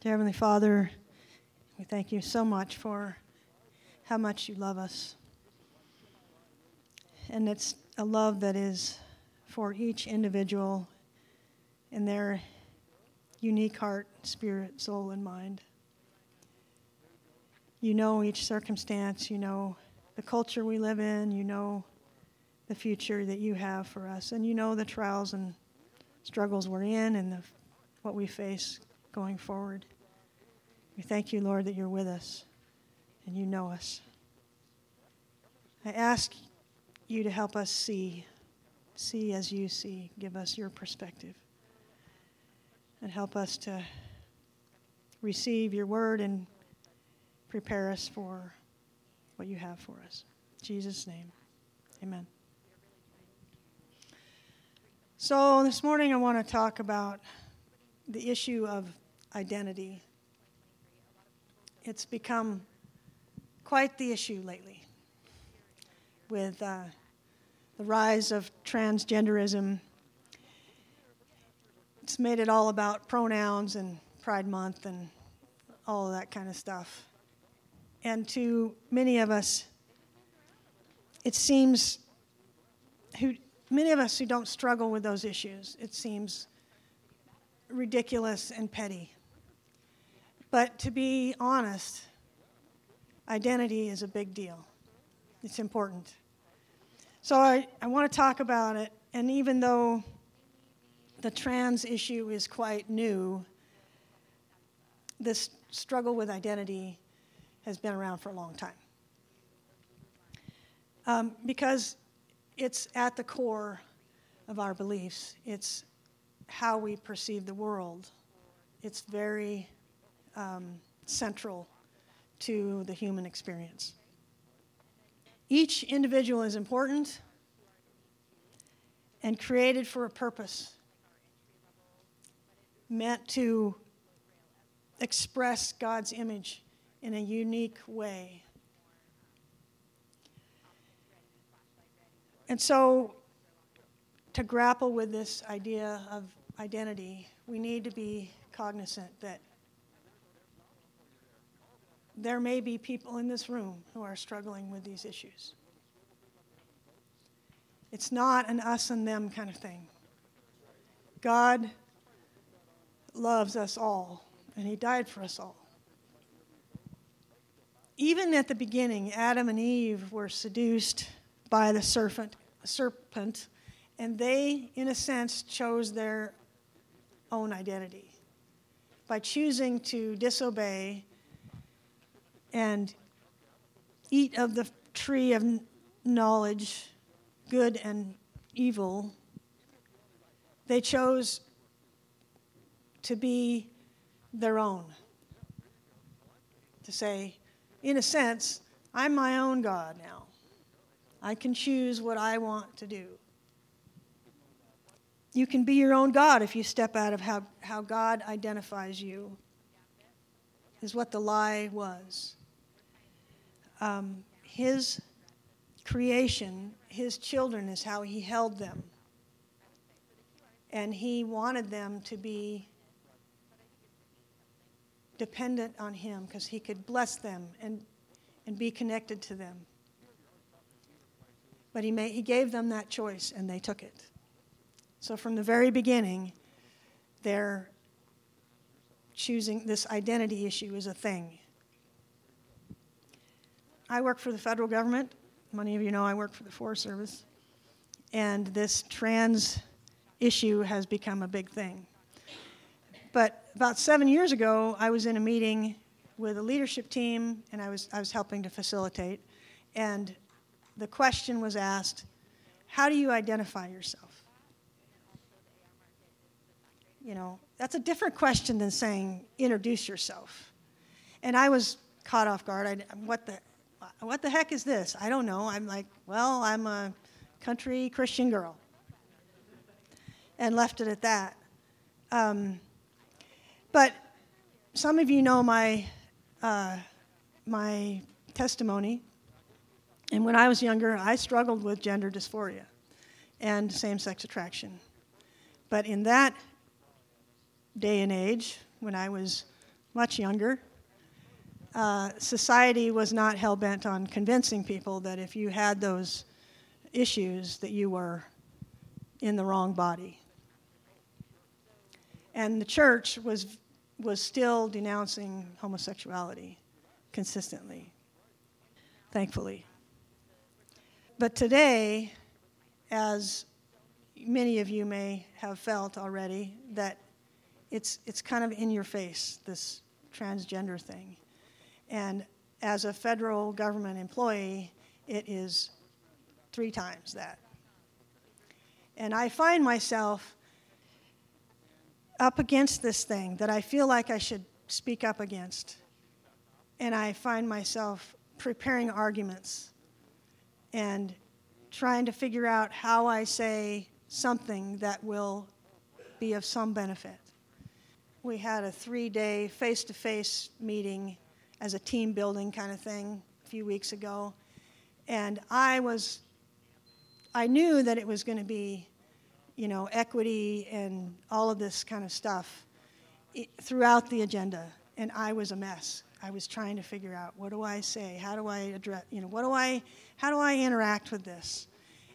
Dear Heavenly Father, we thank you so much for how much you love us. And it's a love that is for each individual in their unique heart, spirit, soul, and mind. You know each circumstance. You know the culture we live in. You know the future that you have for us. And you know the trials and struggles we're in and what we face going forward. We thank you, Lord, that you're with us and you know us. I ask you to help us see as you see. Give us your perspective. And help us to receive your word and prepare us for what you have for us. In Jesus' name, amen. So this morning I want to talk about the issue of identity. It's become quite the issue lately with the rise of transgenderism. It's made it all about pronouns and Pride Month and all of that kind of stuff. And to many of us, it seems, many of us who don't struggle with those issues, it seems ridiculous and petty. But to be honest, identity is a big deal. It's important. So I want to talk about it, and even though the trans issue is quite new, this struggle with identity has been around for a long time. Because it's at the core of our beliefs. It's how we perceive the world. It's very central to the human experience. Each individual is important and created for a purpose, meant to express God's image in a unique way. And so, to grapple with this idea of identity, we need to be cognizant that there may be people in this room who are struggling with these issues. It's not an us and them kind of thing. God loves us all, and he died for us all. Even at the beginning, Adam and Eve were seduced by the serpent, and they, in a sense, chose their own identity. By choosing to disobey and eat of the tree of knowledge, good and evil, they chose to be their own, to say, in a sense, I'm my own God now. I can choose what I want to do. You can be your own God if you step out of how God identifies you, is what the lie was. His creation, his children, is how he held them. And he wanted them to be dependent on him because he could bless them and be connected to them. But he gave them that choice, and they took it. So from the very beginning, they're choosing this identity issue is a thing. I work for the federal government. Many of you know I work for the Forest Service. And this trans issue has become a big thing. But about 7 years ago, I was in a meeting with a leadership team, and I was helping to facilitate. And the question was asked, how do you identify yourself? You know, that's a different question than saying, introduce yourself. And I was caught off guard. What the heck is this? I don't know. I'm like, well, I'm a country Christian girl. And left it at that. But some of you know my testimony. And when I was younger, I struggled with gender dysphoria and same-sex attraction. But in that day and age, when I was much younger, society was not hell-bent on convincing people that if you had those issues that you were in the wrong body. And the church was still denouncing homosexuality consistently, thankfully. But today, as many of you may have felt already, that it's kind of in your face, this transgender thing. And as a federal government employee, it is 3 times that. And I find myself up against this thing that I feel like I should speak up against. And I find myself preparing arguments and trying to figure out how I say something that will be of some benefit. We had a 3-day face-to-face meeting as a team building kind of thing a few weeks ago. And I knew that it was going to be, equity and all of this kind of stuff throughout the agenda. And I was a mess. I was trying to figure out, what do I say? How do I address, how do I interact with this?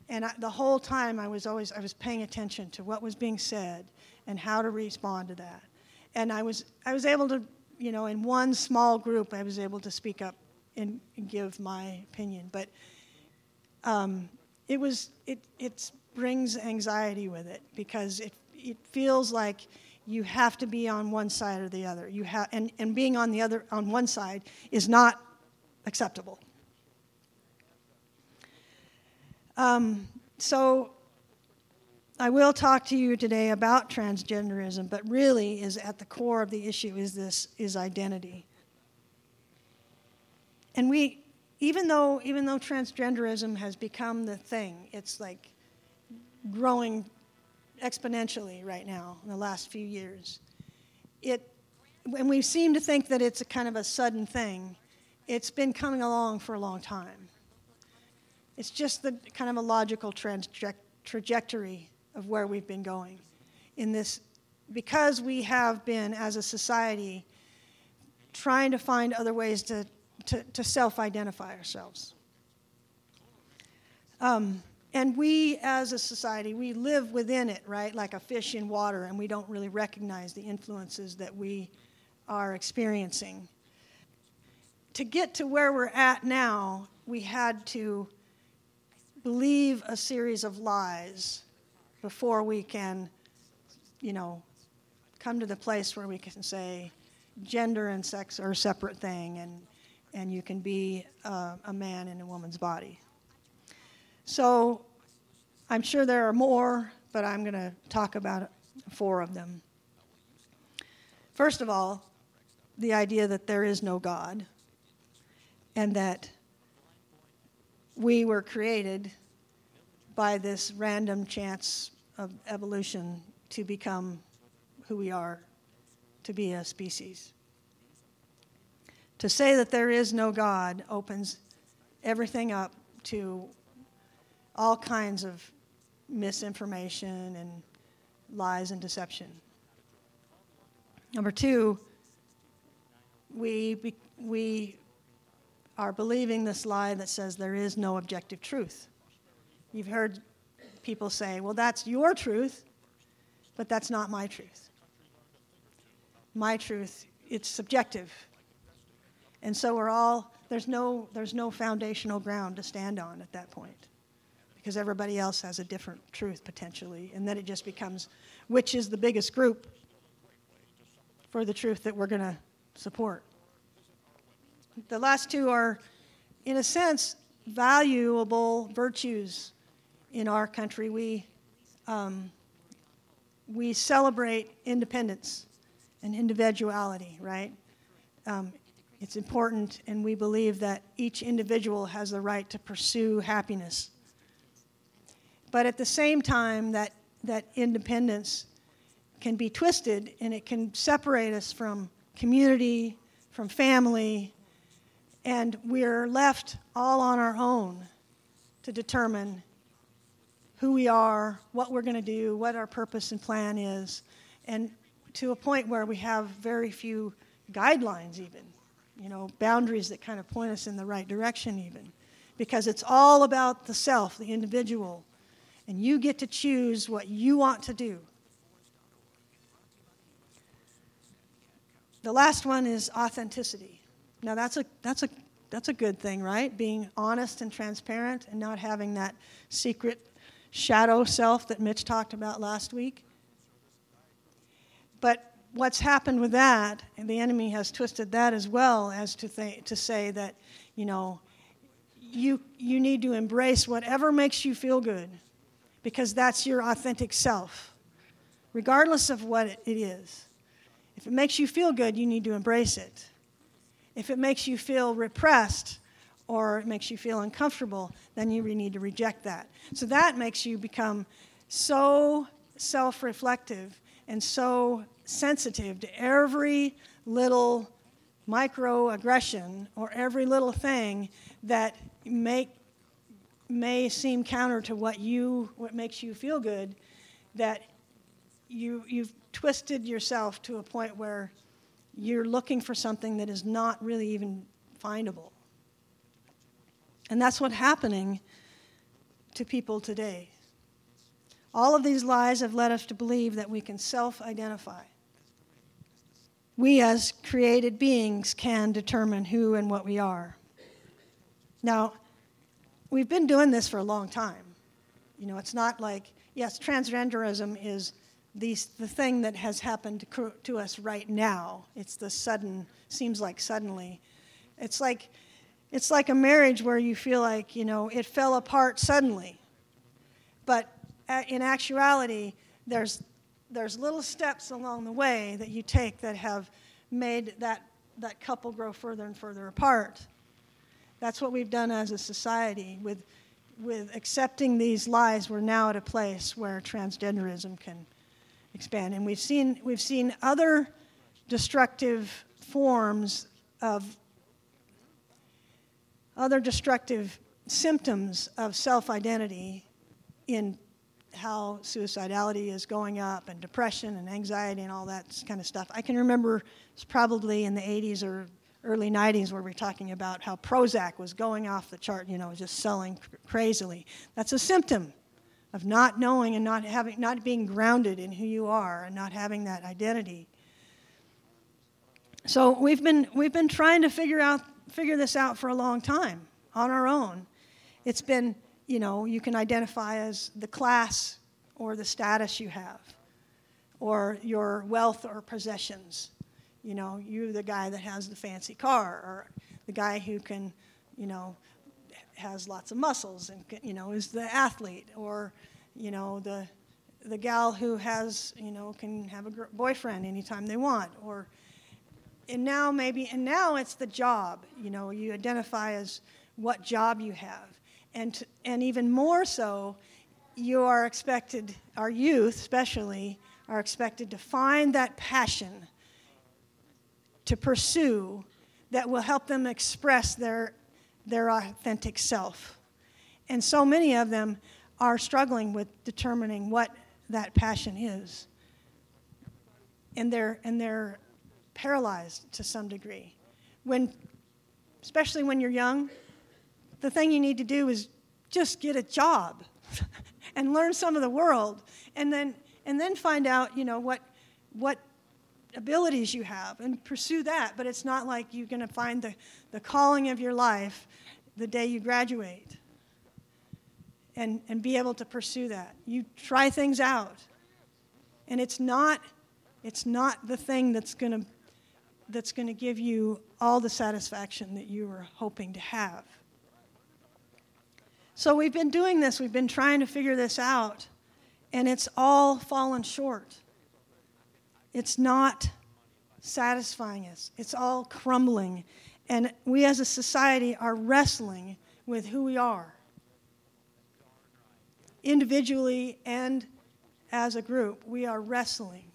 And the whole time I was paying attention to what was being said and how to respond to that. And I was able to, in one small group, I was able to speak up and give my opinion. But it brings anxiety with it, because it feels like you have to be on one side or the other. And being on the other, on one side, is not acceptable. So I will talk to you today about transgenderism, but really is at the core of the issue is identity. And even though transgenderism has become the thing, it's like growing exponentially right now in the last few years. And we seem to think that it's a kind of a sudden thing. It's been coming along for a long time. It's just the kind of a logical trajectory of where we've been going in this, because we have been, as a society, trying to find other ways to self-identify ourselves. And we, as a society, we live within it, right, like a fish in water, and we don't really recognize the influences that we are experiencing. To get to where we're at now, we had to believe a series of lies before we can, come to the place where we can say gender and sex are a separate thing, and you can be a man in a woman's body. So I'm sure there are more, but I'm going to talk about 4 of them. First of all, the idea that there is no God, and that we were created by this random chance of evolution to become who we are, to be a species. To say that there is no God opens everything up to all kinds of misinformation and lies and deception. Number 2, we are believing this lie that says there is no objective truth. You've heard people say, well, that's your truth, but that's not my truth. My truth, it's subjective. And so there's no foundational ground to stand on at that point, because everybody else has a different truth, potentially, and then it just becomes, which is the biggest group for the truth that we're going to support. The last 2 are, in a sense, valuable virtues in our country. We celebrate independence and individuality, right? It's important, and we believe that each individual has the right to pursue happiness. But at the same time, that independence can be twisted, and it can separate us from community, from family, and we're left all on our own to determine who we are, what we're going to do, what our purpose and plan is, and to a point where we have very few guidelines even, you know, boundaries that kind of point us in the right direction even. Because it's all about the self, the individual. And you get to choose what you want to do. The last one is authenticity. Now that's a good thing, right? Being honest and transparent and not having that secret shadow self that Mitch talked about last week. But what's happened with that, and the enemy has twisted that as well as to say that, you know, you need to embrace whatever makes you feel good because that's your authentic self, regardless of what it is. If it makes you feel good, you need to embrace it. If it makes you feel repressed or it makes you feel uncomfortable, then you need to reject that. So that makes you become so self-reflective and so sensitive to every little microaggression or every little thing that may seem counter to what makes you feel good, that you've twisted yourself to a point where you're looking for something that is not really even findable. And that's what's happening to people today. All of these lies have led us to believe that we can self-identify. We as created beings can determine who and what we are. Now, we've been doing this for a long time. You know, it's not like, yes, transgenderism is the thing that has happened to us right now. It's the sudden, seems like suddenly. It's like a marriage where you feel like, you know, it fell apart suddenly. But in actuality, there's little steps along the way that you take that have made that couple grow further and further apart. That's what we've done as a society. With accepting these lies, we're now at a place where transgenderism can expand. And we've seen other destructive forms of other destructive symptoms of self-identity in how suicidality is going up and depression and anxiety and all that kind of stuff. I can remember it's probably in the 80s or early 90s where we're talking about how Prozac was going off the chart, you know, just selling crazily. That's a symptom of not knowing and not being grounded in who you are and not having that identity. So we've been trying to figure this out for a long time on our own. It's been, you know, you can identify as the class or the status you have or your wealth or possessions. You know, you're the guy that has the fancy car or the guy who can, you know, has lots of muscles and, you know, is the athlete, or, you know, the gal who has, you know, can have a boyfriend anytime they want, or, and now it's the job, you know, you identify as what job you have, and even more so, you are expected, our youth especially, are expected to find that passion to pursue that will help them express their authentic self. And so many of them are struggling with determining what that passion is. And they're paralyzed to some degree. Especially when you're young, the thing you need to do is just get a job and learn some of the world and then find out, you know, what abilities you have and pursue that, but it's not like you're going to find the calling of your life the day you graduate and be able to pursue that. You try things out, and it's not the thing that's going to give you all the satisfaction that you were hoping to have. So we've been doing this, we've been trying to figure this out, and it's all fallen short. It's not satisfying us. It's all crumbling. And we as a society are wrestling with who we are, individually and as a group. We are wrestling.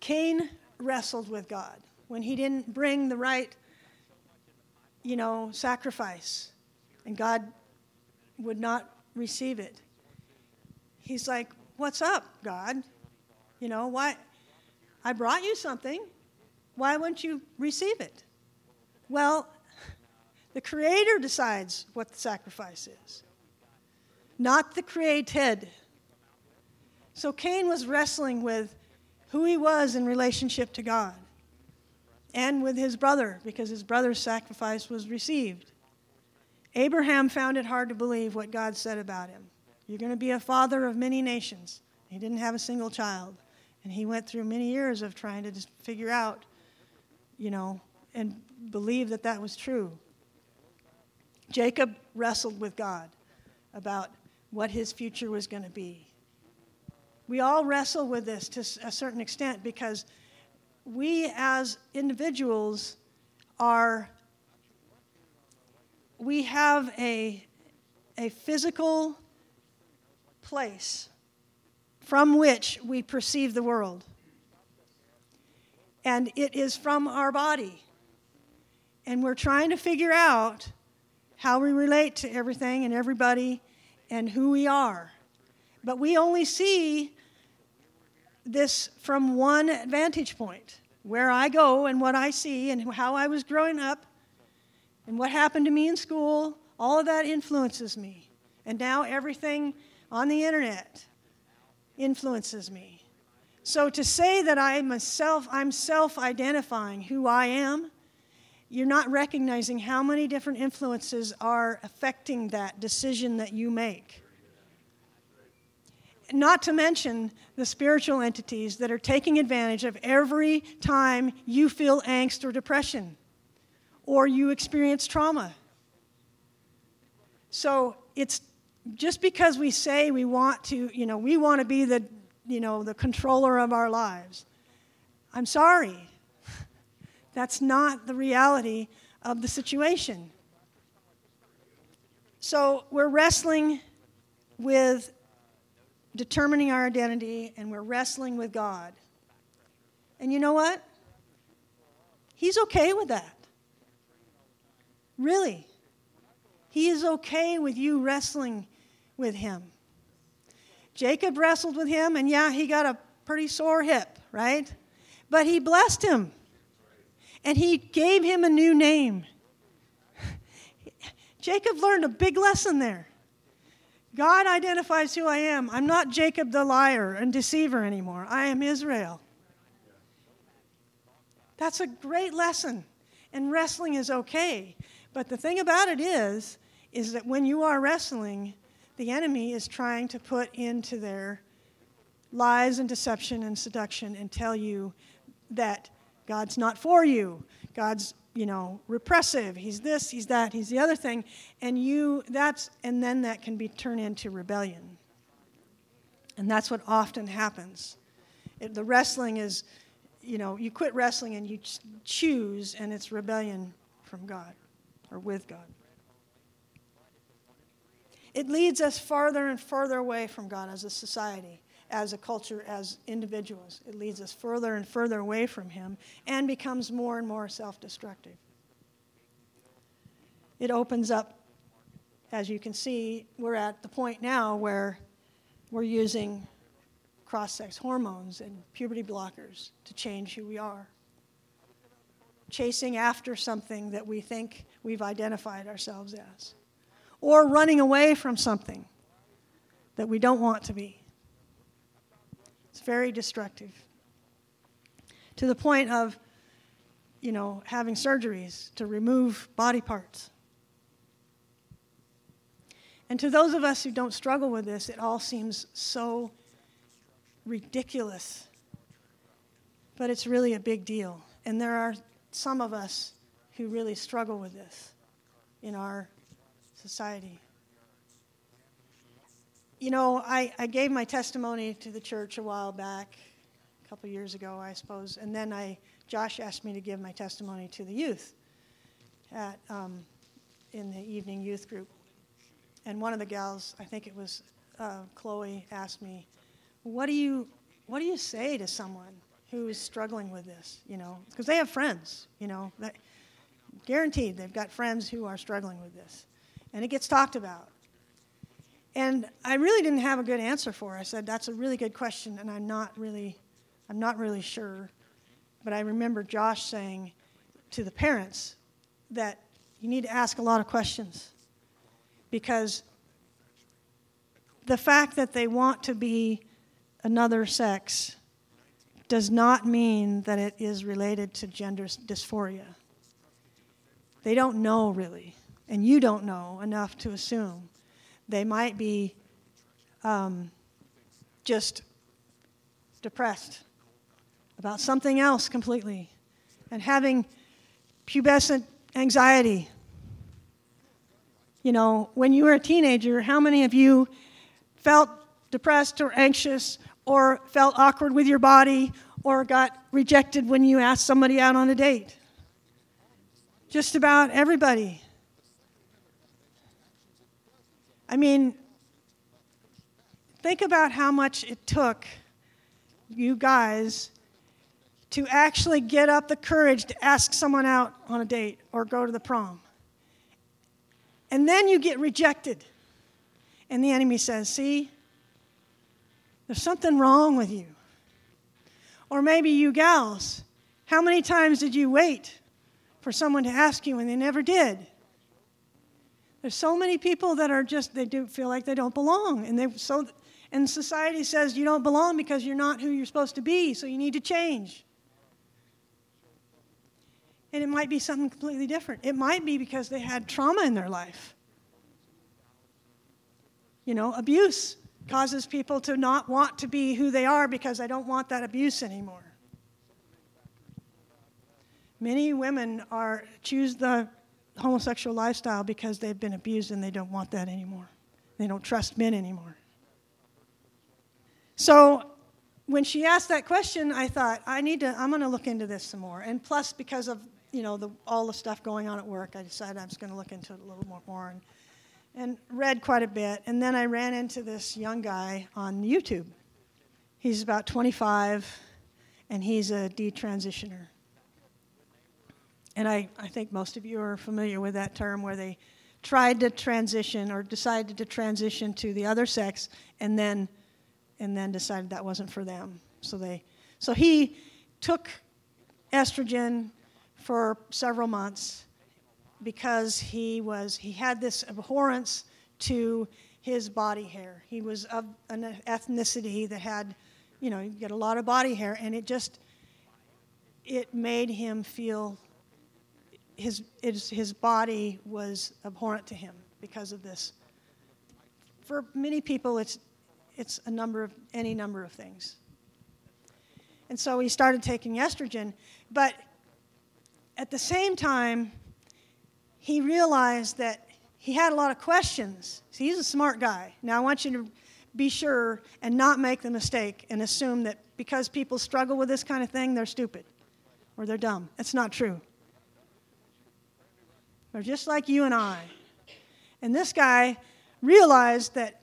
Cain wrestled with God when he didn't bring the right, you know, sacrifice, and God would not receive it. He's like, "What's up, God? You know, why? I brought you something. Why wouldn't you receive it? Well, the Creator decides what the sacrifice is, not the created. So Cain was wrestling with who he was in relationship to God and with his brother, because his brother's sacrifice was received. Abraham found it hard to believe what God said about him. You're going to be a father of many nations. He didn't have a single child. And he went through many years of trying to just figure out, and believe that that was true. Jacob wrestled with God about what his future was going to be. We all wrestle with this to a certain extent because we as individuals we have a physical place from which we perceive the world. And it is from our body. And we're trying to figure out how we relate to everything and everybody and who we are. But we only see this from one vantage point, where I go and what I see and how I was growing up and what happened to me in school. All of that influences me. And now everything on the internet influences me. So to say that I'm self-identifying who I am, you're not recognizing how many different influences are affecting that decision that you make. Not to mention the spiritual entities that are taking advantage of every time you feel angst or depression or you experience trauma. So it's just because we say we want to, we want to be the, the controller of our lives. I'm sorry. That's not the reality of the situation. So we're wrestling with determining our identity, and we're wrestling with God. And you know what? He's okay with that. Really. He is okay with you wrestling with him. Jacob wrestled with him, and yeah, he got a pretty sore hip, right? But he blessed him. And he gave him a new name. Jacob learned a big lesson there. God identifies who I am. I'm not Jacob the liar and deceiver anymore. I am Israel. That's a great lesson. And wrestling is okay. But the thing about it is that when you are wrestling, the enemy is trying to put into their lies and deception and seduction and tell you that God's not for you. God's, repressive. He's this, he's that, he's the other thing. And then that can be turned into rebellion. And that's what often happens. The wrestling is, you quit wrestling and you choose, and it's rebellion from God or with God. It leads us farther and farther away from God as a society, as a culture, as individuals. It leads us further and further away from him and becomes more and more self-destructive. It opens up, as you can see, we're at the point now where we're using cross-sex hormones and puberty blockers to change who we are, chasing after something that we think we've identified ourselves as, or running away from something that we don't want to be. It's very destructive, to the point of, having surgeries to remove body parts. And to those of us who don't struggle with this, it all seems so ridiculous. But it's really a big deal. And there are some of us who really struggle with this in our society. I gave my testimony to the church a while back, a couple years ago, I suppose, and then Josh asked me to give my testimony to the youth at in the evening youth group. And one of the gals, I think it was Chloe, asked me, "What do you say to someone who is struggling with this? Because they have friends, guaranteed they've got friends who are struggling with this, and it gets talked about." And I really didn't have a good answer for her. I said, that's a really good question, and I'm not really sure But I remember Josh saying to the parents that you need to ask a lot of questions, because the fact that they want to be another sex does not mean that it is related to gender dysphoria. They don't know, really, and you don't know enough to assume. They might be just depressed about something else completely and having pubescent anxiety. You know, when you were a teenager, how many of you felt depressed or anxious or felt awkward with your body or got rejected when you asked somebody out on a date? Just about everybody. I mean, think about how much it took you guys to actually get up the courage to ask someone out on a date or go to the prom. And then you get rejected. And the enemy says, see, there's something wrong with you. Or maybe you gals, how many times did you wait for someone to ask you and they never did? There's so many people that are just, they do feel like they don't belong. And society says you don't belong because you're not who you're supposed to be, so you need to change. And it might be something completely different. It might be because they had trauma in their life. You know, abuse causes people to not want to be who they are because they don't want that abuse anymore. Many women choose the homosexual lifestyle because they've been abused and they don't want that anymore. They don't trust men anymore. So when she asked that question, I thought, I'm going to look into this some more. And plus, because of, you know, all the stuff going on at work, I decided I was going to look into it a little more and read quite a bit. And then I ran into this young guy on YouTube. He's about 25, and he's a detransitioner. And I think most of you are familiar with that term, where they tried to transition or decided to transition to the other sex and then decided that wasn't for them. So he took estrogen for several months because he had this abhorrence to his body hair. He was of an ethnicity that had, you know, you get a lot of body hair, and it made him feel his body was abhorrent to him because of this. For many people, it's any number of things. And so he started taking estrogen, but at the same time, he realized that he had a lot of questions. See, he's a smart guy. Now, I want you to be sure and not make the mistake and assume that because people struggle with this kind of thing, they're stupid or they're dumb. That's not true. They're just like you and I. And this guy realized that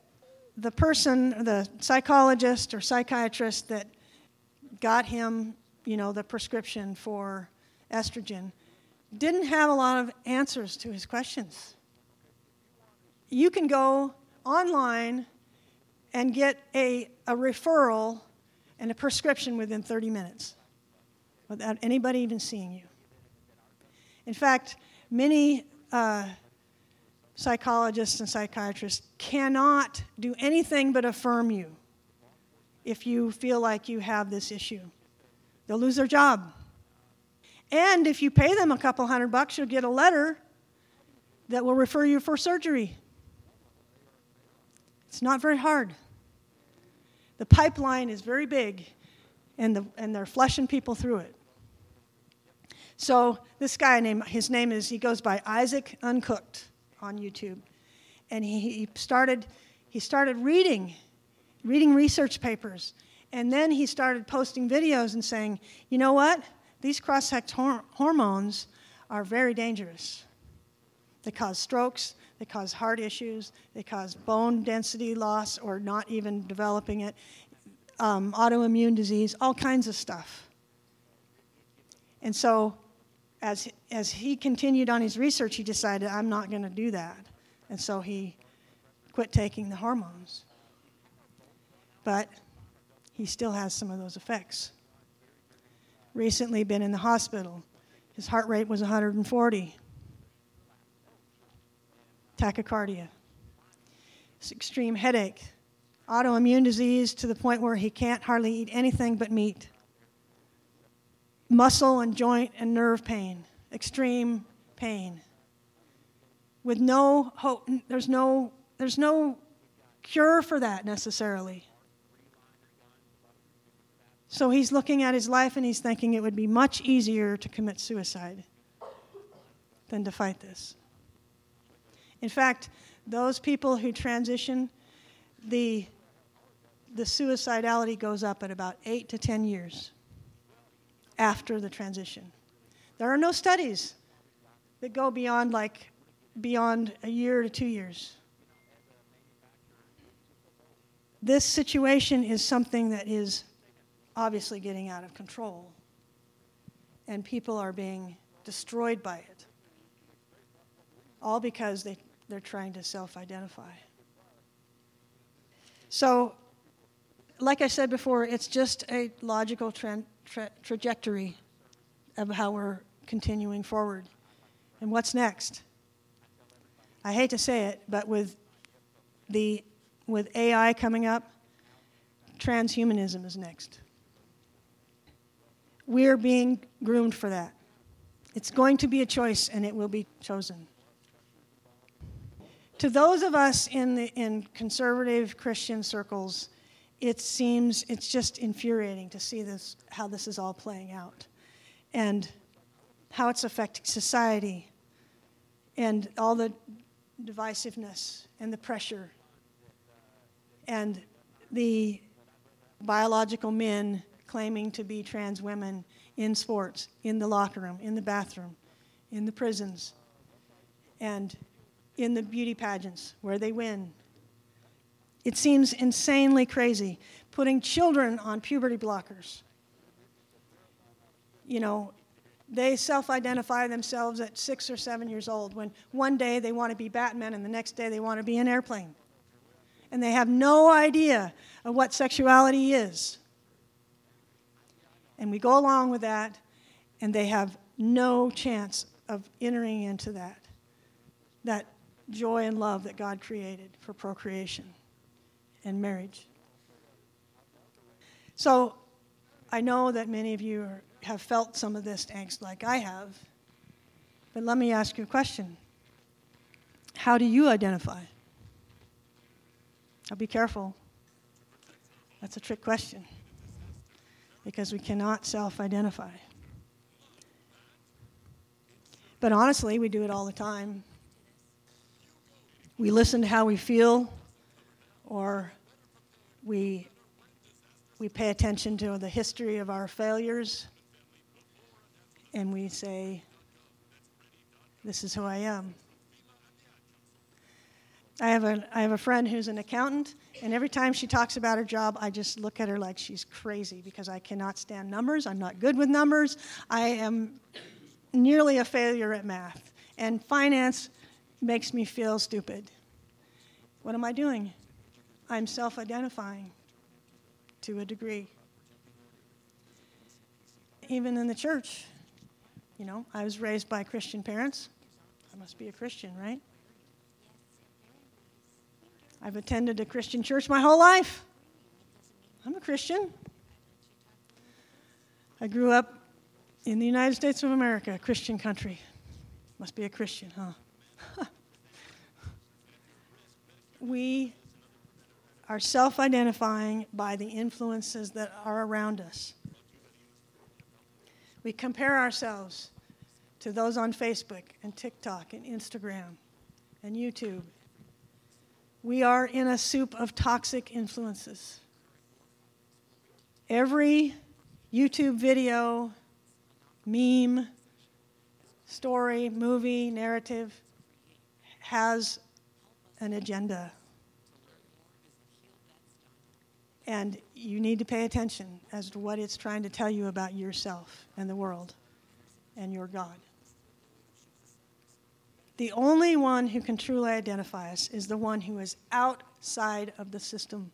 the person, the psychologist or psychiatrist that got him, you know, the prescription for estrogen, didn't have a lot of answers to his questions. You can go online and get a referral and a prescription within 30 minutes without anybody even seeing you. In fact, many psychologists and psychiatrists cannot do anything but affirm you if you feel like you have this issue. They'll lose their job. And if you pay them a couple $100, you'll get a letter that will refer you for surgery. It's not very hard. The pipeline is very big, and they're flushing people through it. So this guy, he goes by Isaac Uncooked on YouTube. And he started reading research papers. And then he started posting videos and saying, you know what? These cross-sex hormones are very dangerous. They cause strokes. They cause heart issues. They cause bone density loss or not even developing it, autoimmune disease, all kinds of stuff. And so as he continued on his research, he decided, I'm not going to do that. And so he quit taking the hormones. But he still has some of those effects. recently been in the hospital. His heart rate was 140. Tachycardia. It's extreme headache. Autoimmune disease to the point where he can't hardly eat anything but meat. Muscle and joint and nerve pain. Extreme pain. With no hope, there's no cure for that necessarily. So he's looking at his life and he's thinking it would be much easier to commit suicide than to fight this. In fact, those people who transition, the suicidality goes up at about 8 to 10 years after the transition. There are no studies that go beyond beyond a year to 2 years. This situation is something that is obviously getting out of control, and people are being destroyed by it, all because they're trying to self-identify. So, like I said before, it's just a logical trajectory of how we're continuing forward. And what's next? I hate to say it, but with AI coming up, transhumanism is next. We're being groomed for that. It's going to be a choice, and it will be chosen. To those of us in conservative Christian circles, it's just infuriating to see how this is all playing out, and how it's affecting society, and all the divisiveness and the pressure, and the biological men claiming to be trans women in sports, in the locker room, in the bathroom, in the prisons, and in the beauty pageants where they win. It seems insanely crazy, putting children on puberty blockers. You know, they self-identify themselves at 6 or 7 years old when one day they want to be Batman and the next day they want to be an airplane. And they have no idea of what sexuality is. And we go along with that, and they have no chance of entering into that joy and love that God created for procreation and marriage. So I know that many of you have felt some of this angst like I have, but let me ask you a question. How do you identify? Now be careful. That's a trick question, because we cannot self-identify. But honestly, we do it all the time. We listen to how we feel, or we pay attention to the history of our failures, and we say, this is who I am. I have a friend who's an accountant, and every time she talks about her job, I just look at her like she's crazy, because I cannot stand numbers. I'm not good with numbers. I am nearly a failure at math. And finance makes me feel stupid. What am I doing? I'm self-identifying to a degree. Even in the church, you know, I was raised by Christian parents. I must be a Christian, right? I've attended a Christian church my whole life. I'm a Christian. I grew up in the United States of America, a Christian country. Must be a Christian, huh? We are self-identifying by the influences that are around us. We compare ourselves to those on Facebook and TikTok and Instagram and YouTube. We are in a soup of toxic influences. Every YouTube video, meme, story, movie, narrative has an agenda. And you need to pay attention as to what it's trying to tell you about yourself and the world and your God. The only one who can truly identify us is the one who is outside of the system.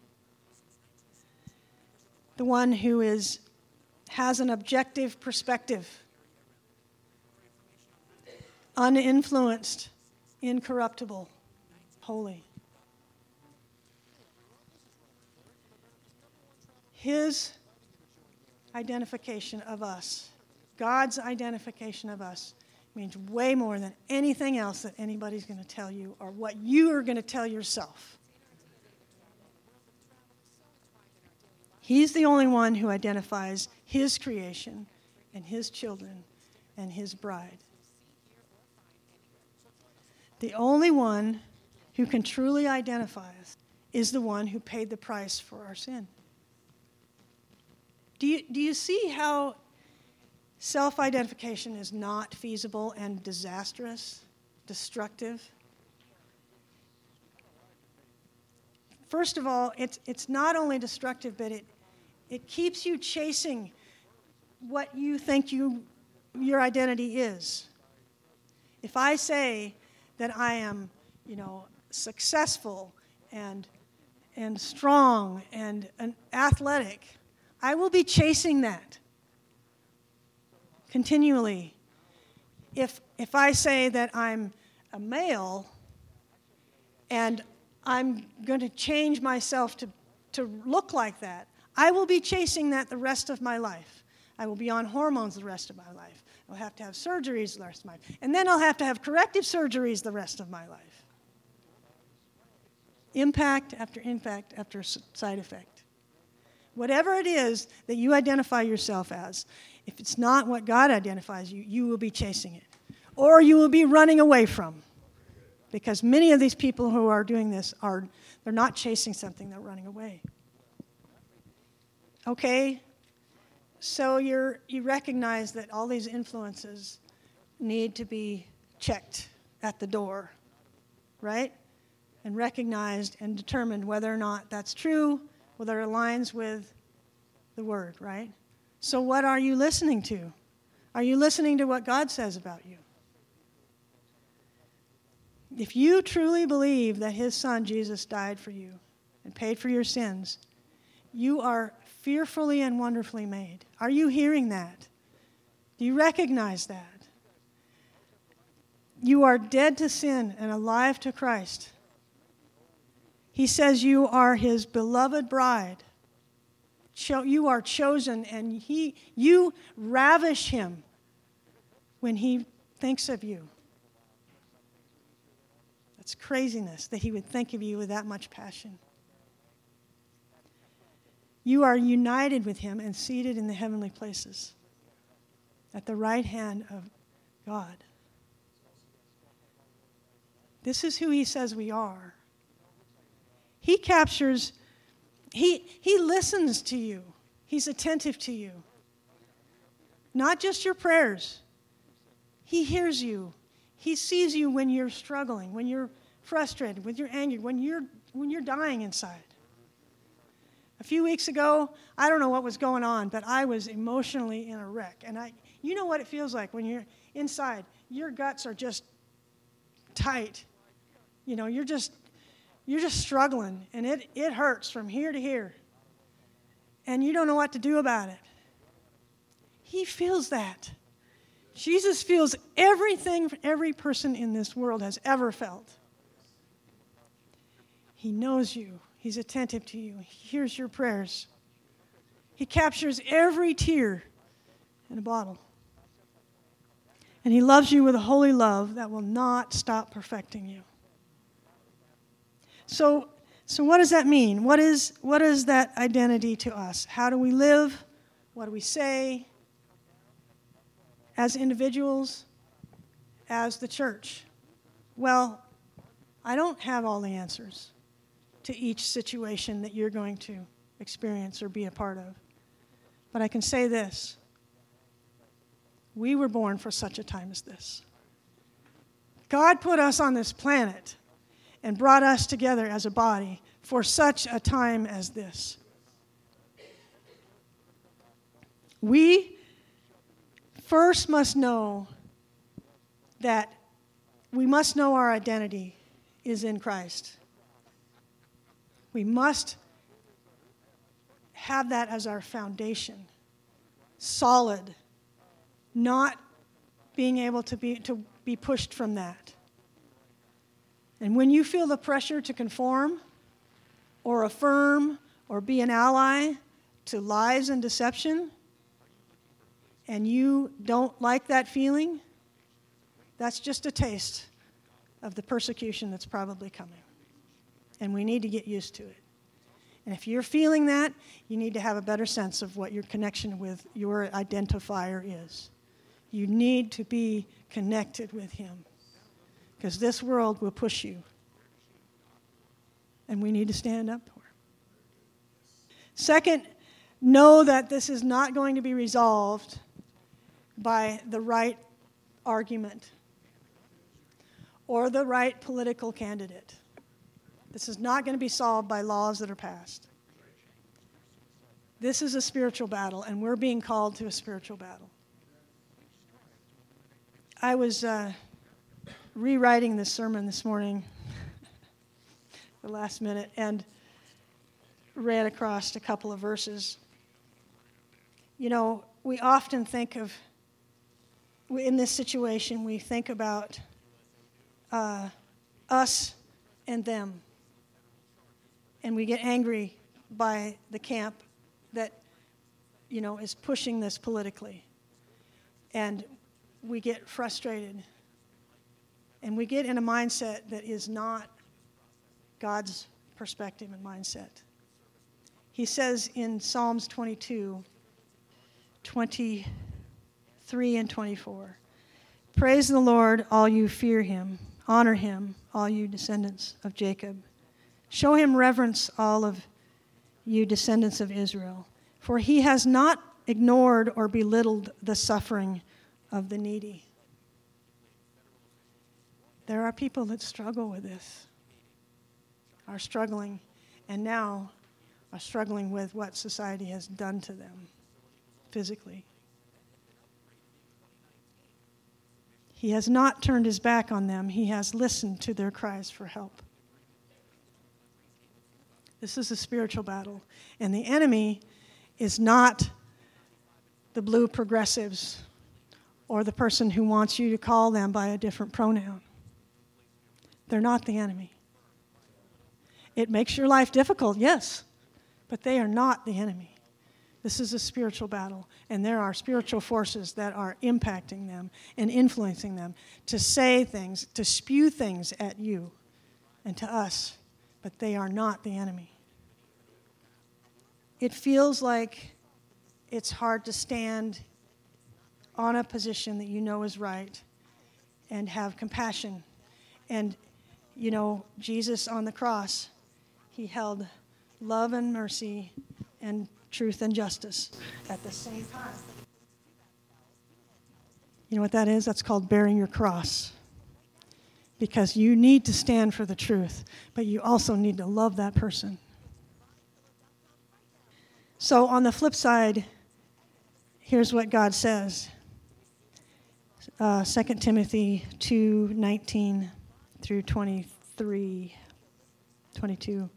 The one who is has an objective perspective, uninfluenced, incorruptible, holy. His identification of us, God's identification of us, means way more than anything else that anybody's going to tell you or what you are going to tell yourself. He's the only one who identifies his creation and his children and his bride. The only one who can truly identify us is the one who paid the price for our sin. Do you see how self-identification is not feasible and disastrous, destructive? First of all, it's not only destructive, but it keeps you chasing what you think your identity is. If I say that I am, successful and strong and athletic, I will be chasing that continually. If I say that I'm a male and I'm going to change myself to look like that, I will be chasing that the rest of my life. I will be on hormones the rest of my life. I'll have to have surgeries the rest of my life. And then I'll have to have corrective surgeries the rest of my life. Impact after impact after side effect. Whatever it is that you identify yourself as, if it's not what God identifies you, you will be chasing it. Or you will be running away from. Because many of these people who are doing this, they're not chasing something, they're running away. Okay? So you recognize that all these influences need to be checked at the door, right? And recognized and determined whether or not that's true, whether it aligns with the Word, right? So what are you listening to? Are you listening to what God says about you? If you truly believe that His Son, Jesus, died for you and paid for your sins, you are fearfully and wonderfully made. Are you hearing that? Do you recognize that? You are dead to sin and alive to Christ. He says you are His beloved bride. You are chosen, and you ravish Him when He thinks of you. That's craziness that He would think of you with that much passion. You are united with Him and seated in the heavenly places at the right hand of God. This is who He says we are. He captures, He listens to you. He's attentive to you. Not just your prayers. He hears you. He sees you when you're struggling, when you're frustrated, when you're angry, when you're dying inside. A few weeks ago, I don't know what was going on, but I was emotionally in a wreck. And you know what it feels like when you're inside. Your guts are just tight. You're just struggling, and it hurts from here to here. And you don't know what to do about it. He feels that. Jesus feels everything every person in this world has ever felt. He knows you. He's attentive to you. He hears your prayers. He captures every tear in a bottle. And He loves you with a holy love that will not stop perfecting you. So what does that mean? What is that identity to us? How do we live? What do we say? As individuals, as the church? Well, I don't have all the answers to each situation that you're going to experience or be a part of. But I can say this. We were born for such a time as this. God put us on this planet and brought us together as a body for such a time as this. We first must know that we must know our identity is in Christ. We must have that as our foundation solid, not being able to be pushed from that. And when you feel the pressure to conform or affirm or be an ally to lies and deception, and you don't like that feeling, that's just a taste of the persecution that's probably coming. And we need to get used to it. And if you're feeling that, you need to have a better sense of what your connection with your identifier is. You need to be connected with him, because this world will push you. And we need to stand up for it. Second, know that this is not going to be resolved by the right argument or the right political candidate. This is not going to be solved by laws that are passed. This is a spiritual battle, and we're being called to a spiritual battle. I was rewriting this sermon this morning, the last minute, and ran across a couple of verses. You know, we often think of, in this situation, we think about us and them. And we get angry by the camp that, you know, is pushing this politically. And we get frustrated. And we get in a mindset that is not God's perspective and mindset. He says in Psalms 22, 23 and 24, "Praise the Lord, all you fear him. Honor him, all you descendants of Jacob. Show him reverence, all of you descendants of Israel. For he has not ignored or belittled the suffering of the needy." There are people that struggle with this, are struggling, and now are struggling with what society has done to them physically. He has not turned his back on them. He has listened to their cries for help. This is a spiritual battle, and the enemy is not the blue progressives or the person who wants you to call them by a different pronoun. They're not the enemy. It makes your life difficult, yes, but they are not the enemy. This is a spiritual battle, and there are spiritual forces that are impacting them and influencing them to say things, to spew things at you and to us, but they are not the enemy. It feels like it's hard to stand on a position that you know is right and have compassion. And, you know, Jesus on the cross, he held love and mercy and truth and justice at the same time. You know what that is? That's called bearing your cross. Because you need to stand for the truth, but you also need to love that person. So on the flip side, here's what God says. 2 Timothy 2:19 through 23, 22.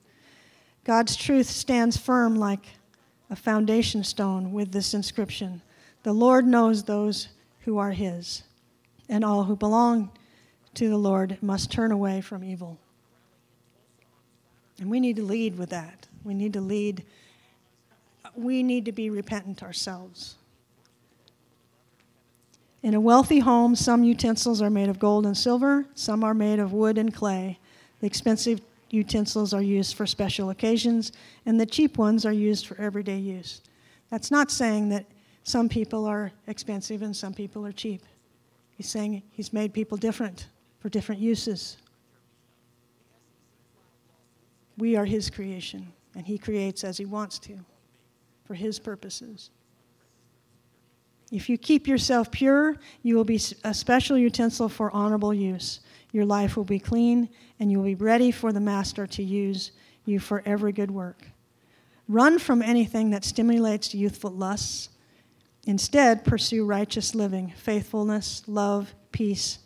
God's truth stands firm like a foundation stone with this inscription: "The Lord knows those who are his, and all who belong to the Lord must turn away from evil." And we need to lead with that. We need to lead. We need to be repentant ourselves. In a wealthy home, some utensils are made of gold and silver, some are made of wood and clay. The expensive utensils are used for special occasions, and the cheap ones are used for everyday use. That's not saying that some people are expensive and some people are cheap. He's saying he's made people different for different uses. We are his creation, and he creates as he wants to for his purposes. If you keep yourself pure, you will be a special utensil for honorable use. Your life will be clean, and you will be ready for the master to use you for every good work. Run from anything that stimulates youthful lusts. Instead, pursue righteous living, faithfulness, love, peace.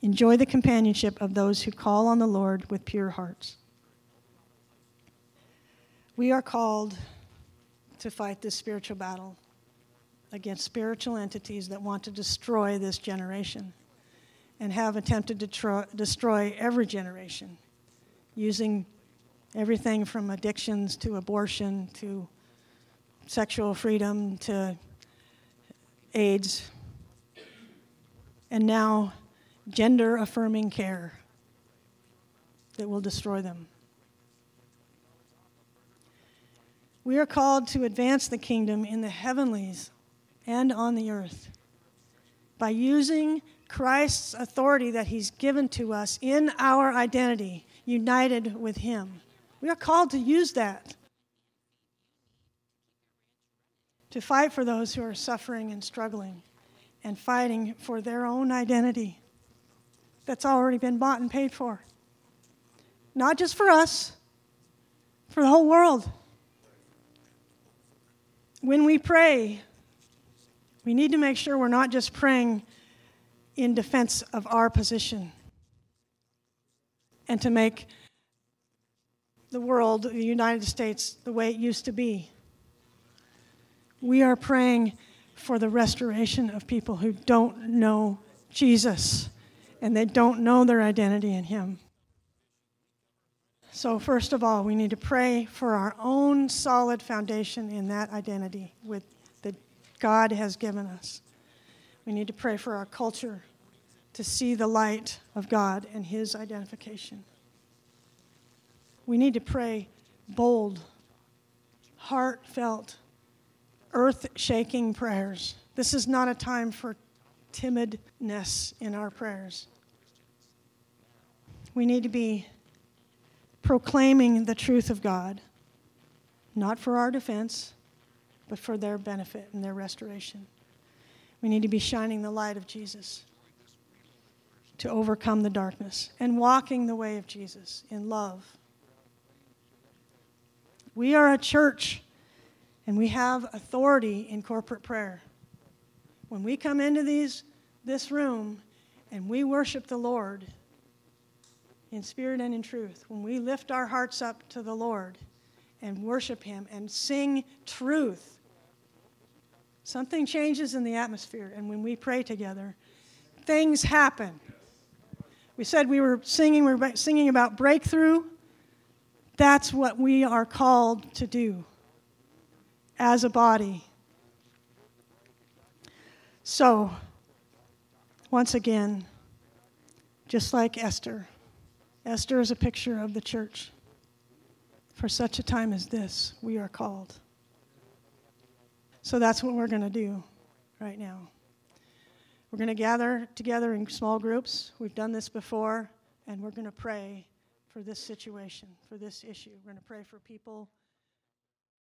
Enjoy the companionship of those who call on the Lord with pure hearts. We are called to fight this spiritual battle. against spiritual entities that want to destroy this generation and have attempted to destroy every generation using everything from addictions to abortion to sexual freedom to AIDS, and now gender-affirming care that will destroy them. We are called to advance the kingdom in the heavenlies and on the earth by using Christ's authority that he's given to us in our identity, united with him. We are called to use that to fight for those who are suffering and struggling and fighting for their own identity that's already been bought and paid for. Not just for us, for the whole world. When we pray, we need to make sure we're not just praying in defense of our position and to make the world, the United States, the way it used to be. We are praying for the restoration of people who don't know Jesus and they don't know their identity in him. So first of all, we need to pray for our own solid foundation in that identity with that God has given us. We need to pray for our culture to see the light of God and his identification. We need to pray bold, heartfelt, earth-shaking prayers. This is not a time for timidness in our prayers. We need to be proclaiming the truth of God, not for our defense, but for their benefit and their restoration. We need to be shining the light of Jesus to overcome the darkness and walking the way of Jesus in love. We are a church, and we have authority in corporate prayer. When we come into this room and we worship the Lord, in spirit and in truth, when we lift our hearts up to the Lord and worship him and sing truth, something changes in the atmosphere. And when we pray together, things happen. We were singing about breakthrough. That's what we are called to do as a body. So, once again, just like Esther, Esther is a picture of the church. For such a time as this, we are called. So that's what we're going to do right now. We're going to gather together in small groups. We've done this before, and we're going to pray for this situation, for this issue. We're going to pray for people.